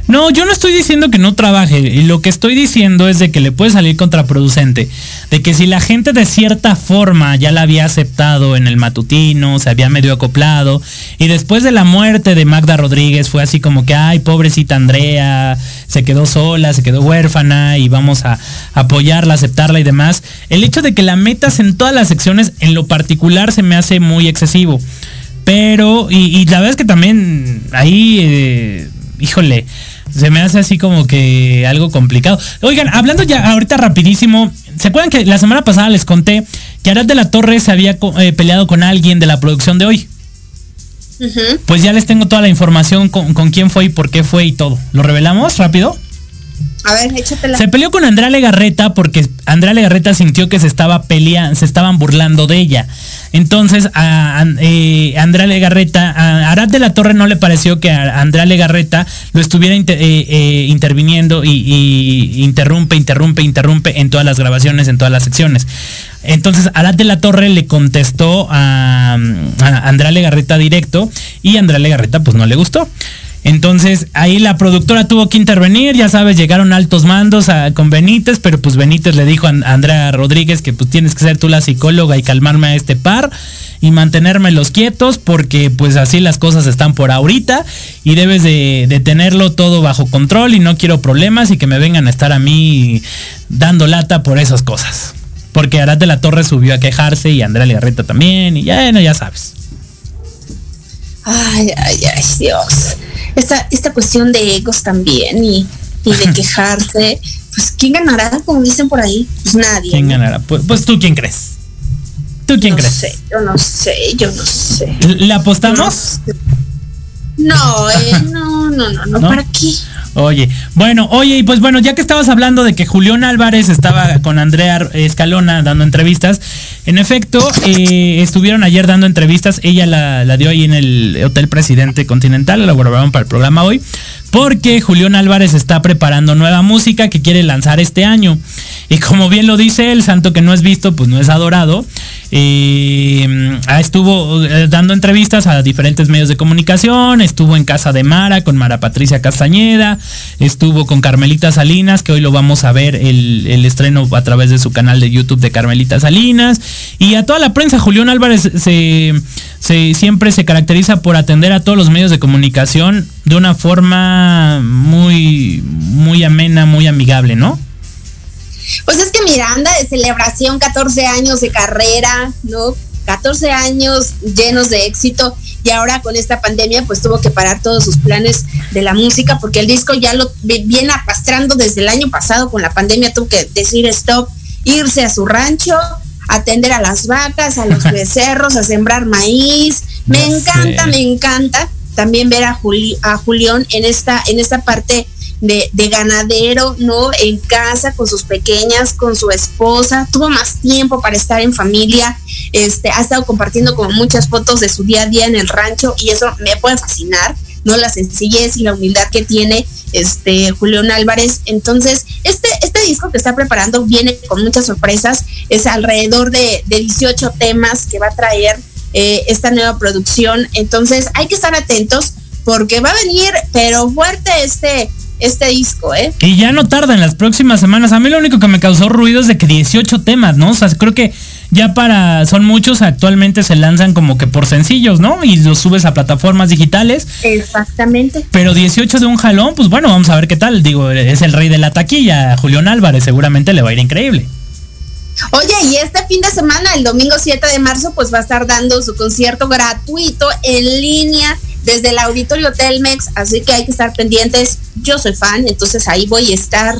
No, yo no estoy diciendo que no trabaje, lo que estoy diciendo es de que le puede salir contraproducente, de que si la gente de cierta forma ya la había aceptado en el matutino, se había medio acoplado, y después de la muerte de Magda Rodríguez fue así como que, ay, pobrecita Andrea, se quedó sola, se quedó huérfana y vamos a apoyarla, aceptarla y demás. El hecho de que la metas en todas las secciones, en lo particular, se me hace muy excesivo. Pero, y la verdad es que también ahí, híjole, se me hace así como que algo complicado. Oigan, hablando ya ahorita rapidísimo, ¿se acuerdan que la semana pasada les conté que Arad de la Torre se había peleado con alguien de la producción de Hoy? Uh-huh. Pues ya les tengo toda la información con quién fue y por qué fue y todo. ¿Lo revelamos rápido? A ver, échatela. Se peleó con Andrea Legarreta porque Andrea Legarreta sintió que se estaban burlando de ella. Entonces a Arad de la Torre no le pareció que a Andrea Legarreta lo estuviera interviniendo y interrumpe en todas las grabaciones, en todas las secciones. Entonces Arad de la Torre le contestó a Andrea Legarreta directo y a Andrea Legarreta pues no le gustó. Entonces ahí la productora tuvo que intervenir, ya sabes, llegaron altos mandos con Benítez, pero pues Benítez le dijo a Andrea Rodríguez que pues tienes que ser tú la psicóloga y calmarme a este par y mantenérmelos quietos porque pues así las cosas están por ahorita y debes de tenerlo todo bajo control y no quiero problemas y que me vengan a estar a mí dando lata por esas cosas. Porque Arad de la Torre subió a quejarse y Andrea Legarreta también y ya sabes. Ay, Dios. Esta cuestión de egos también y de quejarse, pues ¿quién ganará? Como dicen por ahí, pues nadie. ¿Quién ganará? Pues tú, ¿quién crees? ¿Tú quién crees? Yo no sé. ¿Le apostamos? No, ¿para qué? Oye, y pues bueno, ya que estabas hablando de que Julián Álvarez estaba con Andrea Escalona dando entrevistas, en efecto, estuvieron ayer dando entrevistas, ella la dio ahí en el Hotel Presidente Continental, la grabaron para el programa hoy, porque Julián Álvarez está preparando nueva música que quiere lanzar este año. Y como bien lo dice, el santo que no es visto, pues no es adorado. Estuvo dando entrevistas a diferentes medios de comunicación, estuvo en casa de Mara, con Mara Patricia Castañeda, estuvo con Carmelita Salinas, que hoy lo vamos a ver el estreno a través de su canal de YouTube de Carmelita Salinas. Y a toda la prensa, Julián Álvarez siempre se caracteriza por atender a todos los medios de comunicación de una forma muy, muy amena, muy amigable, ¿no? Pues es que Miranda de celebración, 14 años de carrera, ¿no? 14 años llenos de éxito, y ahora con esta pandemia pues tuvo que parar todos sus planes de la música, porque el disco ya lo viene arrastrando desde el año pasado. Con la pandemia tuvo que decir stop, irse a su rancho, atender a las vacas, a los becerros, a sembrar maíz. Me encanta también ver a Julián en esta parte de ganadero, ¿no? En casa, con sus pequeñas, con su esposa, tuvo más tiempo para estar en familia, ha estado compartiendo como muchas fotos de su día a día en el rancho, y eso me puede fascinar, ¿no? La sencillez y la humildad que tiene Julián Álvarez. Entonces, este disco que está preparando viene con muchas sorpresas, es alrededor de 18 temas que va a traer esta nueva producción. Entonces, hay que estar atentos, porque va a venir, pero fuerte este disco, ¿eh? Y ya no tarda en las próximas semanas. A mí lo único que me causó ruido es de que 18 temas, ¿no? O sea, creo que ya son muchos, actualmente se lanzan como que por sencillos, ¿no? Y los subes a plataformas digitales. Exactamente. Pero 18 de un jalón, pues bueno, vamos a ver qué tal. Digo, es el rey de la taquilla, Julián Álvarez, seguramente le va a ir increíble. Oye, y este fin de semana, el domingo 7 de marzo, pues va a estar dando su concierto gratuito en línea desde el auditorio Telmex, así que hay que estar pendientes. Yo soy fan, entonces ahí voy a estar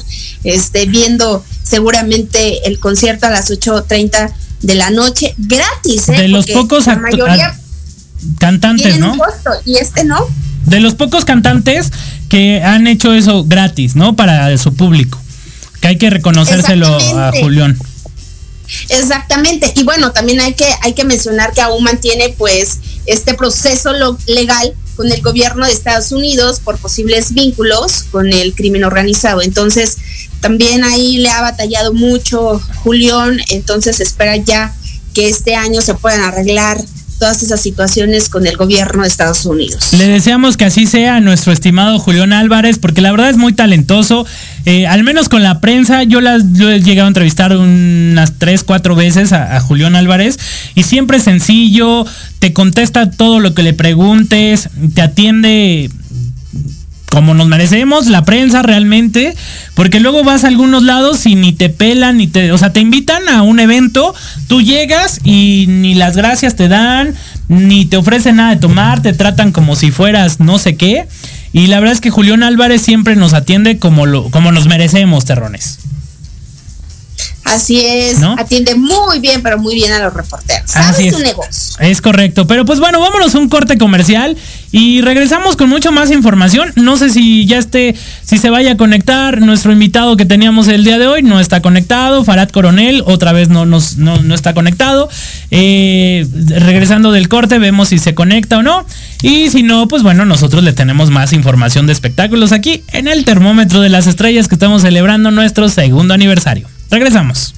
viendo seguramente el concierto a las 8:30 de la noche, gratis, de los pocos la mayoría cantantes, ¿no? Costo, y no. De los pocos cantantes que han hecho eso gratis, ¿no? Para su público, que hay que reconocérselo a Julián. Exactamente, y bueno, también hay que mencionar que aún mantiene pues este proceso legal con el gobierno de Estados Unidos por posibles vínculos con el crimen organizado. Entonces, también ahí le ha batallado mucho Julián, entonces espera ya que este año se puedan arreglar todas esas situaciones con el gobierno de Estados Unidos. Le deseamos que así sea a nuestro estimado Julián Álvarez, porque la verdad es muy talentoso, al menos con la prensa. Yo he llegado a entrevistar unas 3-4 veces a Julián Álvarez, y siempre es sencillo, te contesta todo lo que le preguntes, te atiende como nos merecemos, la prensa realmente, porque luego vas a algunos lados y ni te pelan, o sea, te invitan a un evento, tú llegas y ni las gracias te dan, ni te ofrecen nada de tomar, te tratan como si fueras no sé qué, y la verdad es que Julián Álvarez siempre nos atiende como nos merecemos, Terrones. Así es, ¿no? Atiende muy bien, pero muy bien a los reporteros. Sabes tu negocio. Es correcto, pero pues bueno, vámonos a un corte comercial y regresamos con mucho más información. No sé si si se vaya a conectar nuestro invitado que teníamos el día de hoy, no está conectado. Farad Coronel otra vez no está conectado. Regresando del corte vemos si se conecta o no, y si no, pues bueno, nosotros le tenemos más información de espectáculos aquí en el Termómetro de las Estrellas, que estamos celebrando nuestro segundo aniversario. Regresamos.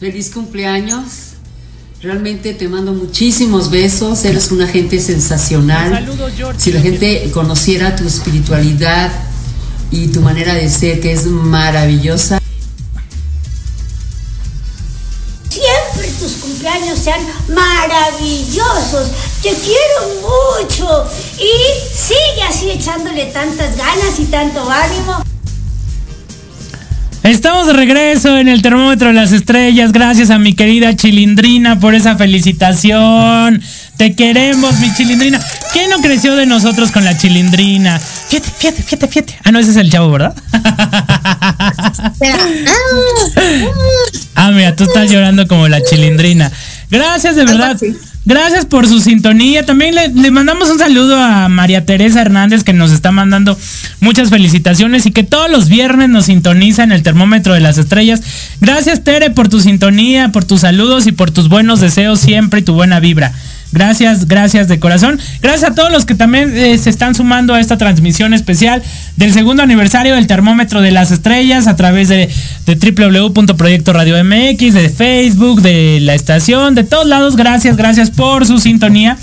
Feliz cumpleaños. Realmente te mando muchísimos besos. Eres una gente sensacional. Saludos, George. Si la gente conociera tu espiritualidad y tu manera de ser, que es maravillosa. Siempre tus cumpleaños sean maravillosos. Te quiero mucho. Y sigue así echándole tantas ganas y tanto ánimo. Estamos de regreso en el Termómetro de las Estrellas. Gracias a mi querida Chilindrina por esa felicitación. Te queremos, mi Chilindrina. ¿Quién no creció de nosotros con la Chilindrina? Fíjate. Ah, no, ese es el chavo, ¿verdad? Ah, mira, tú estás llorando como la Chilindrina. Gracias, de verdad. Gracias por su sintonía. También le mandamos un saludo a María Teresa Hernández, que nos está mandando muchas felicitaciones y que todos los viernes nos sintoniza en el Termómetro de las Estrellas. Gracias, Tere, por tu sintonía, por tus saludos y por tus buenos deseos siempre y tu buena vibra. Gracias de corazón. Gracias a todos los que también se están sumando a esta transmisión especial del segundo aniversario del Termómetro de las Estrellas a través de www.Proyecto Radio MX, de Facebook, de la estación, de todos lados. Gracias por su sintonía.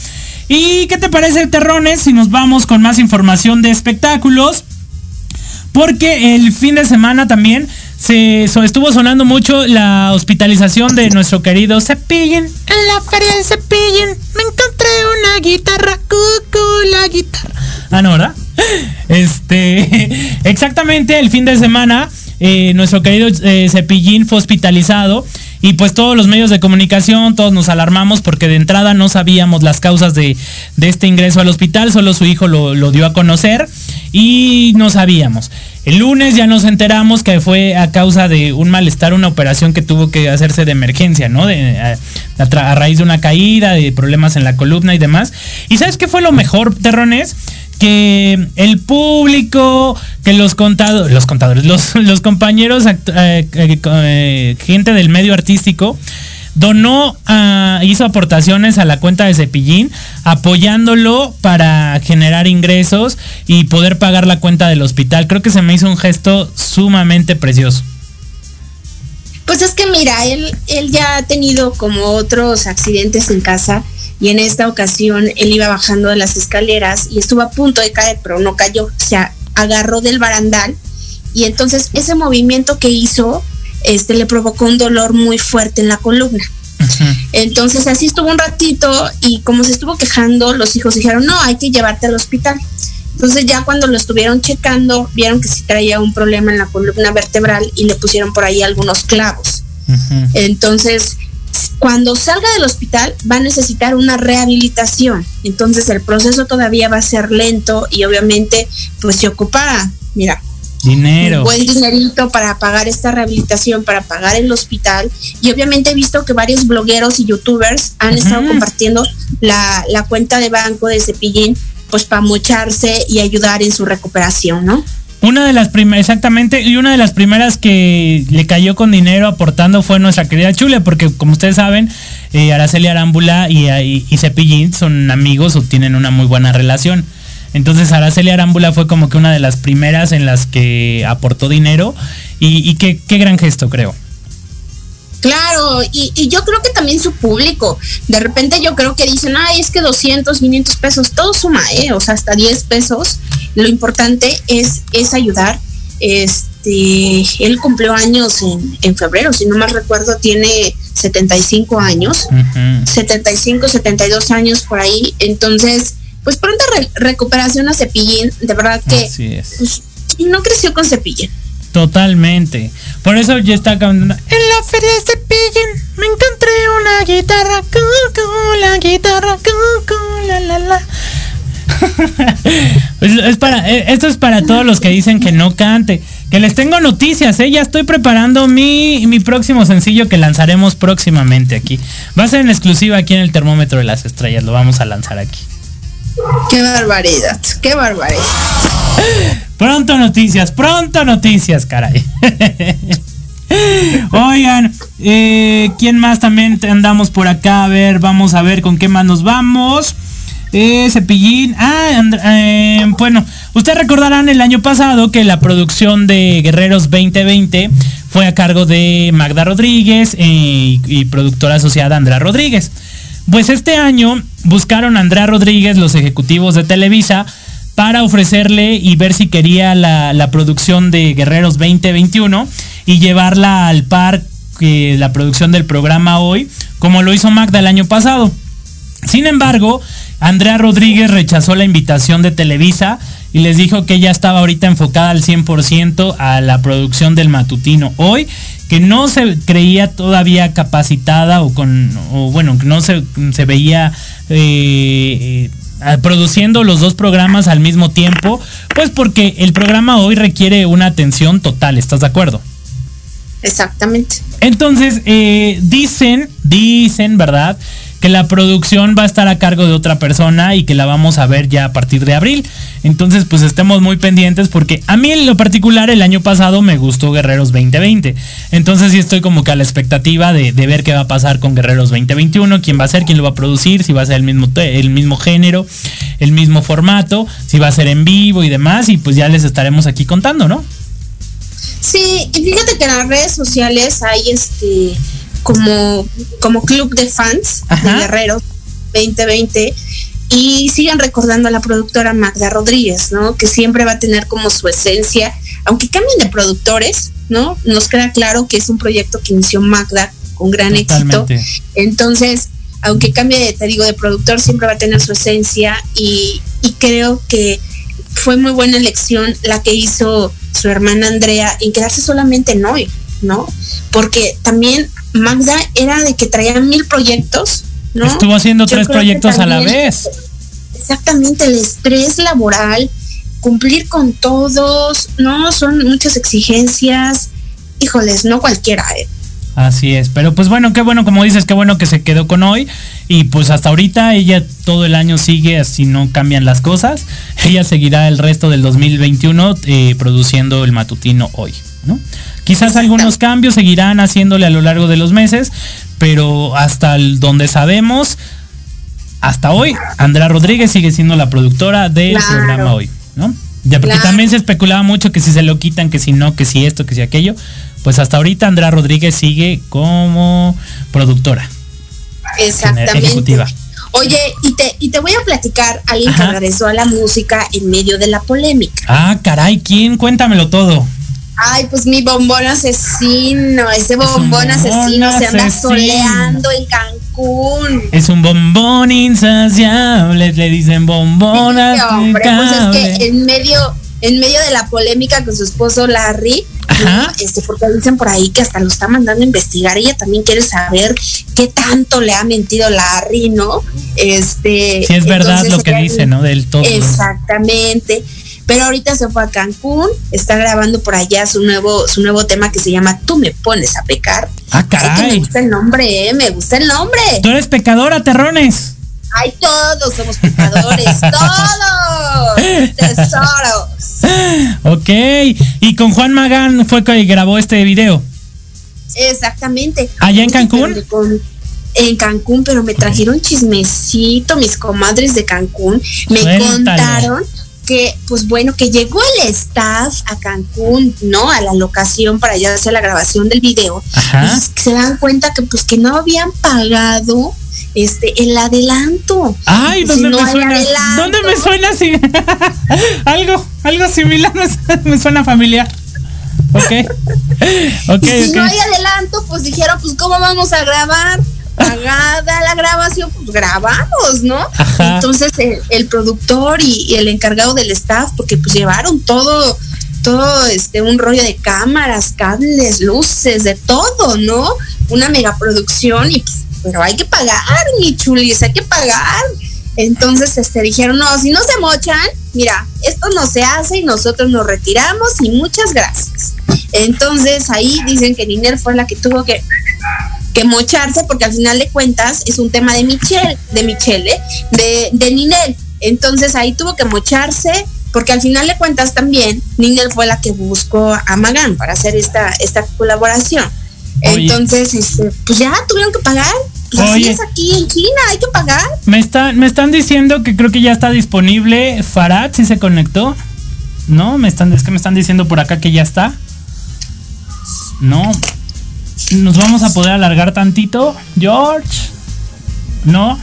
¿Y qué te parece, Terrones, si nos vamos con más información de espectáculos? Porque el fin de semana también estuvo sonando mucho la hospitalización de nuestro querido Cepillín. En la feria de Cepillín me encontré una guitarra, cucú, la guitarra. Ah, no, ¿verdad? Exactamente, el fin de semana nuestro querido Cepillín fue hospitalizado. Y pues todos los medios de comunicación, todos nos alarmamos porque de entrada no sabíamos las causas de este ingreso al hospital. Solo su hijo lo dio a conocer y no sabíamos. El lunes ya nos enteramos que fue a causa de un malestar, una operación que tuvo que hacerse de emergencia, ¿no? A raíz de una caída, de problemas en la columna y demás. ¿Y sabes qué fue lo mejor, Terrones? Que el público, que los compañeros, gente del medio artístico, hizo aportaciones a la cuenta de Cepillín, apoyándolo para generar ingresos y poder pagar la cuenta del hospital. Creo que se me hizo un gesto sumamente precioso. Pues es que mira, él ya ha tenido como otros accidentes en casa. Y en esta ocasión él iba bajando de las escaleras y estuvo a punto de caer, pero no cayó. O sea, agarró del barandal y entonces ese movimiento que hizo le provocó un dolor muy fuerte en la columna. Uh-huh. Entonces así estuvo un ratito y como se estuvo quejando, los hijos dijeron, no, hay que llevarte al hospital. Entonces ya cuando lo estuvieron checando, vieron que sí traía un problema en la columna vertebral y le pusieron por ahí algunos clavos. Uh-huh. Entonces, cuando salga del hospital va a necesitar una rehabilitación, entonces el proceso todavía va a ser lento y obviamente pues se ocupa, mira, dinero, un buen dinerito para pagar esta rehabilitación, para pagar el hospital. Y obviamente he visto que varios blogueros y youtubers han estado compartiendo la cuenta de banco de Cepillín, pues para mocharse y ayudar en su recuperación, ¿no? Una de las primeras que le cayó con dinero aportando fue nuestra querida Chule, porque como ustedes saben, Araceli Arámbula y Cepillín son amigos o tienen una muy buena relación. Entonces Araceli Arámbula fue como que una de las primeras en las que aportó dinero y qué gran gesto, creo. Claro, y yo creo que también su público, de repente yo creo que dicen, ay, es que 200, 500 pesos, todo suma, o sea, hasta 10 pesos, lo importante es ayudar. Él cumplió años en febrero, si no mal recuerdo, tiene 75 años, uh-huh. 75, 72 años por ahí, entonces, pues pronta recuperación a Cepillín, de verdad que así es. Pues, no creció con Cepillín. Totalmente. Por eso ya está cantando. En la feria de Cepillín me encontré una guitarra, cucú, la guitarra, cucú, la la la. Esto es para todos los que dicen que no cante. Que les tengo noticias, ya estoy preparando mi próximo sencillo que lanzaremos próximamente aquí. Va a ser en exclusiva aquí en el Termómetro de las Estrellas, lo vamos a lanzar aquí. Qué barbaridad. Pronto noticias, caray. Oigan, ¿quién más también andamos por acá? A ver, vamos a ver con qué más nos vamos. Cepillín. Bueno, ustedes recordarán el año pasado que la producción de Guerreros 2020 fue a cargo de Magda Rodríguez y productora asociada Andrea Rodríguez. Pues este año buscaron a Andrea Rodríguez los ejecutivos de Televisa para ofrecerle y ver si quería la producción de Guerreros 2021 y llevarla al par que la producción del programa Hoy, como lo hizo Magda el año pasado. Sin embargo, Andrea Rodríguez rechazó la invitación de Televisa y les dijo que ella estaba ahorita enfocada al 100% a la producción del matutino Hoy, que no se creía todavía capacitada o no se veía produciendo los dos programas al mismo tiempo, pues porque el programa Hoy requiere una atención total, ¿estás de acuerdo? Exactamente. Entonces, dicen, ¿verdad?, que la producción va a estar a cargo de otra persona y que la vamos a ver ya a partir de abril. Entonces, pues estemos muy pendientes, porque a mí en lo particular el año pasado me gustó Guerreros 2020. Entonces sí estoy como que a la expectativa de ver qué va a pasar con Guerreros 2021, quién va a ser, quién lo va a producir, si va a ser el mismo género, el mismo formato, si va a ser en vivo y demás, y pues ya les estaremos aquí contando, ¿no? Sí, y fíjate que en las redes sociales hay como club de fans, ajá, de Guerreros 2020, y sigan recordando a la productora Magda Rodríguez, ¿no? Que siempre va a tener como su esencia, aunque cambien de productores, ¿no? Nos queda claro que es un proyecto que inició Magda con gran éxito. Entonces, aunque cambie, te digo, de productor, siempre va a tener su esencia, y creo que fue muy buena elección la que hizo su hermana Andrea en quedarse solamente en Hoy, ¿no? Porque también Magda era de que traía 1000 proyectos, ¿no? Estuvo haciendo 3 proyectos a la vez. Exactamente, el estrés laboral, cumplir con todos, ¿no? Son muchas exigencias, híjoles, no cualquiera, ¿eh? Así es, pero pues bueno, qué bueno, como dices, qué bueno que se quedó con Hoy, y pues hasta ahorita ella todo el año sigue, si no cambian las cosas, ella seguirá el resto del 2021 produciendo el matutino Hoy, ¿no? Quizás algunos cambios seguirán haciéndole a lo largo de los meses, pero hasta donde sabemos, hasta hoy, Andrea Rodríguez sigue siendo la productora del programa Hoy, ¿no? Ya, porque también se especulaba mucho que si se lo quitan, que si no, que si esto, que si aquello. Pues hasta ahorita Andrea Rodríguez sigue como productora. Exactamente. Ejecutiva. Oye, y te voy a platicar a alguien, ajá, que regresó a la música en medio de la polémica. Ah, caray, ¿quién? Cuéntamelo todo. Ay, pues mi bombón asesino, ese bombón asesino se anda soleando en Cancún. Es un bombón insaciable, le dicen bombón asesino. Pues es que en medio de la polémica con su esposo Larry, ¿no? Porque dicen por ahí que hasta lo está mandando a investigar, ella también quiere saber qué tanto le ha mentido Larry, ¿no? Si es verdad lo que dice, ¿no? Del todo. Exactamente. Pero ahorita se fue a Cancún, está grabando por allá su nuevo tema que se llama Tú me pones a pecar. Ah, caray. Me gusta el nombre, me gusta el nombre. Tú eres pecadora, Terrones. Ay, todos somos pecadores, todos, tesoros. Ok, y con Juan Magán fue que grabó este video. Exactamente. ¿Allá en Cancún? En Cancún, pero me trajeron chismecito mis comadres de Cancún. Me contaron que, pues bueno, que llegó el staff a Cancún, ¿no? A la locación para allá hacer la grabación del video. Ajá. Y se dan cuenta que pues que no habían pagado el adelanto. Ay, pues, ¿dónde me suena? Adelanto, ¿dónde me suena así? algo similar, me suena familiar. Okay. Si no hay adelanto, pues dijeron, pues ¿cómo vamos a grabar? Pagada la grabación, pues grabamos, ¿no? Ajá. Entonces el productor y el encargado del staff, porque pues llevaron todo un rollo de cámaras, cables, luces, de todo, ¿no? Una megaproducción, y pues, pero hay que pagar, mi chulis, hay que pagar. Entonces dijeron, no, si no se mochan, mira, esto no se hace y nosotros nos retiramos y muchas gracias. Entonces ahí dicen que Niner fue la que tuvo que mocharse, porque al final de cuentas es un tema de Ninel. Entonces ahí tuvo que mocharse, porque al final de cuentas también Ninel fue la que buscó a Magán para hacer esta colaboración. Oye. Entonces, pues ya tuvieron que pagar. Pues así es aquí en China, hay que pagar. Me están diciendo que creo que ya está disponible Farad, si se conectó. No, es que me están diciendo por acá que ya está. No. ¿Nos vamos a poder alargar tantito, George? ¿No?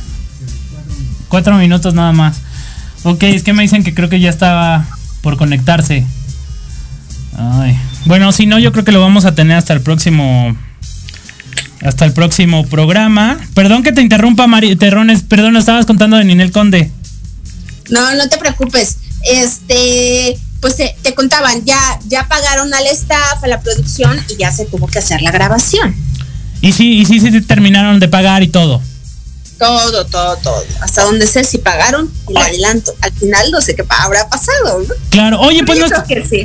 4 minutos nada más. Ok, es que me dicen que creo que ya estaba por conectarse. Ay. Bueno, si no, yo creo que lo vamos a tener hasta el próximo programa. Perdón que te interrumpa, Terrones. Perdón, estabas contando de Ninel Conde. No, no te preocupes. Pues te contaban, ya pagaron al staff, a la producción, y ya se tuvo que hacer la grabación. Y sí, terminaron de pagar y todo. Todo. Hasta donde sé si pagaron el adelanto. Al final no sé qué habrá pasado, ¿no? Claro, oye, pues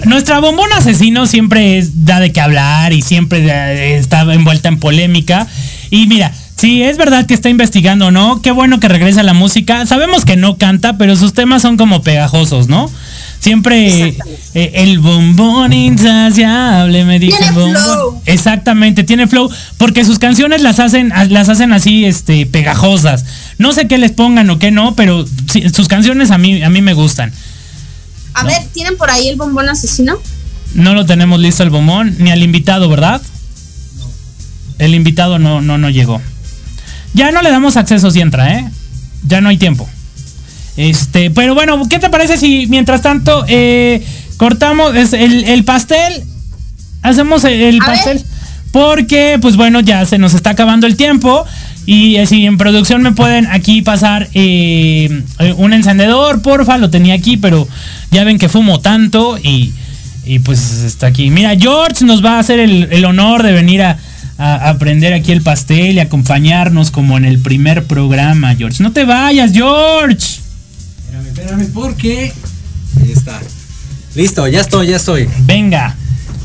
nuestra bombona asesino siempre da de qué hablar y siempre está envuelta en polémica. Y mira, sí, es verdad que está investigando, ¿no? Qué bueno que regresa la música. Sabemos que no canta, pero sus temas son como pegajosos, ¿no? Siempre el bombón insaciable, me dicen bombón. Exactamente, tiene flow, porque sus canciones las hacen así, pegajosas. No sé qué les pongan o qué no, pero sí, sus canciones a mí me gustan. A ver, ¿tienen por ahí el bombón asesino? No lo tenemos listo el bombón, ni al invitado, ¿verdad? No. El invitado no llegó. Ya no le damos acceso si entra, ¿eh? Ya no hay tiempo. Pero bueno, ¿qué te parece si mientras tanto cortamos el pastel? Hacemos el pastel, porque pues bueno, ya se nos está acabando el tiempo. Y si en producción me pueden aquí pasar un encendedor, porfa, lo tenía aquí, pero ya ven que fumo tanto y pues está aquí. Mira, George nos va a hacer el honor de venir a prender aquí el pastel y acompañarnos como en el primer programa, George. No te vayas, George. Espérame, porque ahí está. Listo, ya estoy. Venga.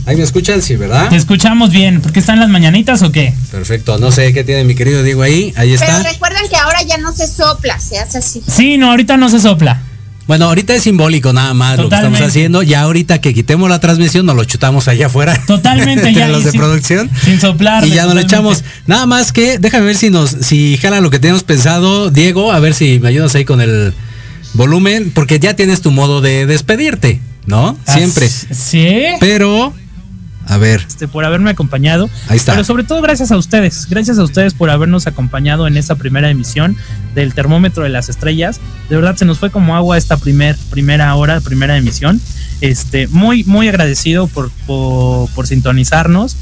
Ahí me escuchan, sí, ¿verdad? Te escuchamos bien, porque están las mañanitas o qué. Perfecto, no sé qué tiene mi querido Diego ahí está. Pero recuerden que ahora ya no se sopla, se hace así. Sí, no, ahorita no se sopla. Bueno, ahorita es simbólico nada más. Totalmente. Lo que estamos haciendo. Ya ahorita que quitemos la transmisión, nos lo chutamos allá afuera. Totalmente, ya. Los de producción. Sin soplar. Y ya nos lo echamos. Nada más que, déjame ver si jala lo que tenemos pensado, Diego, a ver si me ayudas ahí con el volumen, porque ya tienes tu modo de despedirte, ¿no? Siempre. Sí. Pero, a ver. Por haberme acompañado. Ahí está. Pero sobre todo gracias a ustedes por habernos acompañado en esta primera emisión del Termómetro de las Estrellas. De verdad se nos fue como agua esta primera hora, primera emisión. Muy, muy agradecido por sintonizarnos.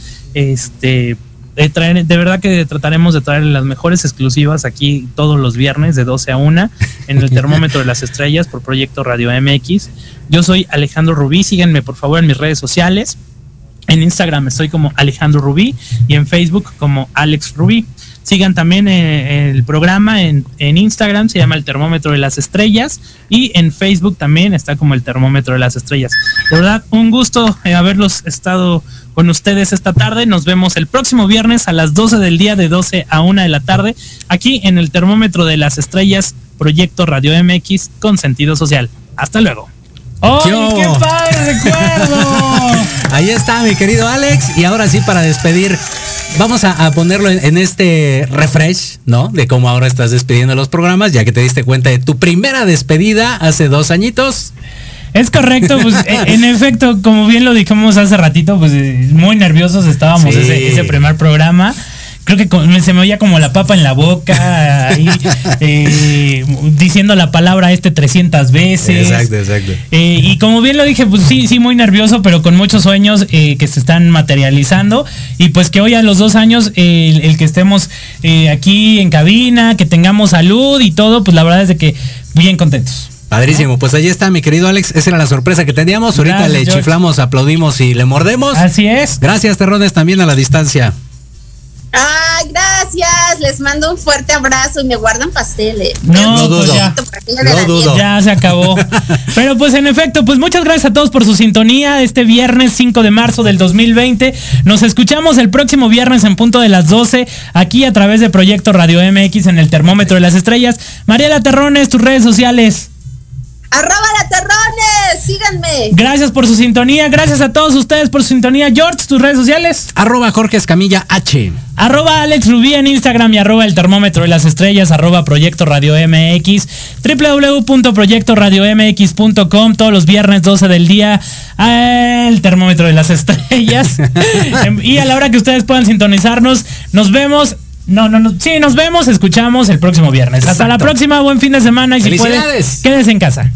De verdad que trataremos de traer las mejores exclusivas aquí todos los viernes de 12 a 1 en el Termómetro de las Estrellas por Proyecto Radio MX. Yo soy Alejandro Rubí, síganme por favor en mis redes sociales. En Instagram estoy como Alejandro Rubí y en Facebook como Alex Rubí. Sigan también el programa en Instagram, se llama El Termómetro de las Estrellas, y en Facebook también está como El Termómetro de las Estrellas. De verdad, un gusto haberlos estado con ustedes esta tarde. Nos vemos el próximo viernes a las 12 del día, de 12 a 1 de la tarde, aquí en El Termómetro de las Estrellas, Proyecto Radio MX con sentido social. Hasta luego. ¡Oh, qué padre recuerdo! Ahí está mi querido Alex, y ahora sí, para despedir, vamos a ponerlo en este refresh, ¿no? De cómo ahora estás despidiendo los programas, ya que te diste cuenta de tu primera despedida hace 2 añitos. Es correcto, pues en efecto, como bien lo dijimos hace ratito, pues muy nerviosos estábamos, sí. Ese primer programa. Creo que se me oía como la papa en la boca, ahí, diciendo la palabra 300 veces. Exacto. Y como bien lo dije, pues sí, muy nervioso, pero con muchos sueños que se están materializando. Y pues que hoy a los 2 años, el que estemos aquí en cabina, que tengamos salud y todo, pues la verdad es de que bien contentos. Padrísimo, pues ahí está mi querido Alex, esa era la sorpresa que teníamos. Ahorita gracias, le George. Chiflamos, aplaudimos y le mordemos. Así es. Gracias, Terrones, también a la distancia. Ay, gracias, les mando un fuerte abrazo y me guardan pasteles. No dudo, ya se acabó. Pero pues en efecto, pues muchas gracias a todos por su sintonía este viernes 5 de marzo del 2020. Nos escuchamos el próximo viernes en punto de las 12, aquí a través de Proyecto Radio MX en el Termómetro de las Estrellas. Mariela Terrones, tus redes sociales. @laterrones, síganme. Gracias por su sintonía, gracias a todos ustedes por su sintonía. George, tus redes sociales. @JorgeEscamillaH. @AlexRubí en Instagram y @El Termómetro de las Estrellas, @Proyecto Radio MX, www.proyectoradiomx.com, todos los viernes 12 del día, El Termómetro de las Estrellas. Y a la hora que ustedes puedan sintonizarnos, nos vemos. Sí, nos vemos, escuchamos el próximo viernes. Exacto. Hasta la próxima, buen fin de semana. Y si pueden, quédense en casa.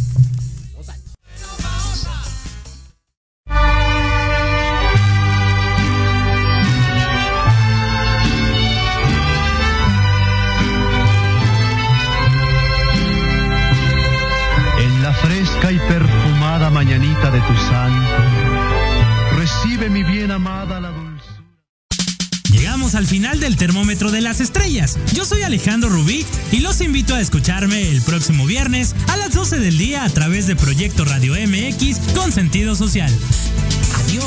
En la fresca y perfumada mañanita de tu santo, recibe mi bien amada la dulce. Llegamos al final del Termómetro de las Estrellas. Yo soy Alejandro Rubí y los invito a escucharme el próximo viernes a las 12 del día a través de Proyecto Radio MX con sentido social. Adiós.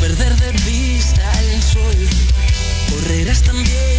Perder de vista el sol, correrás también.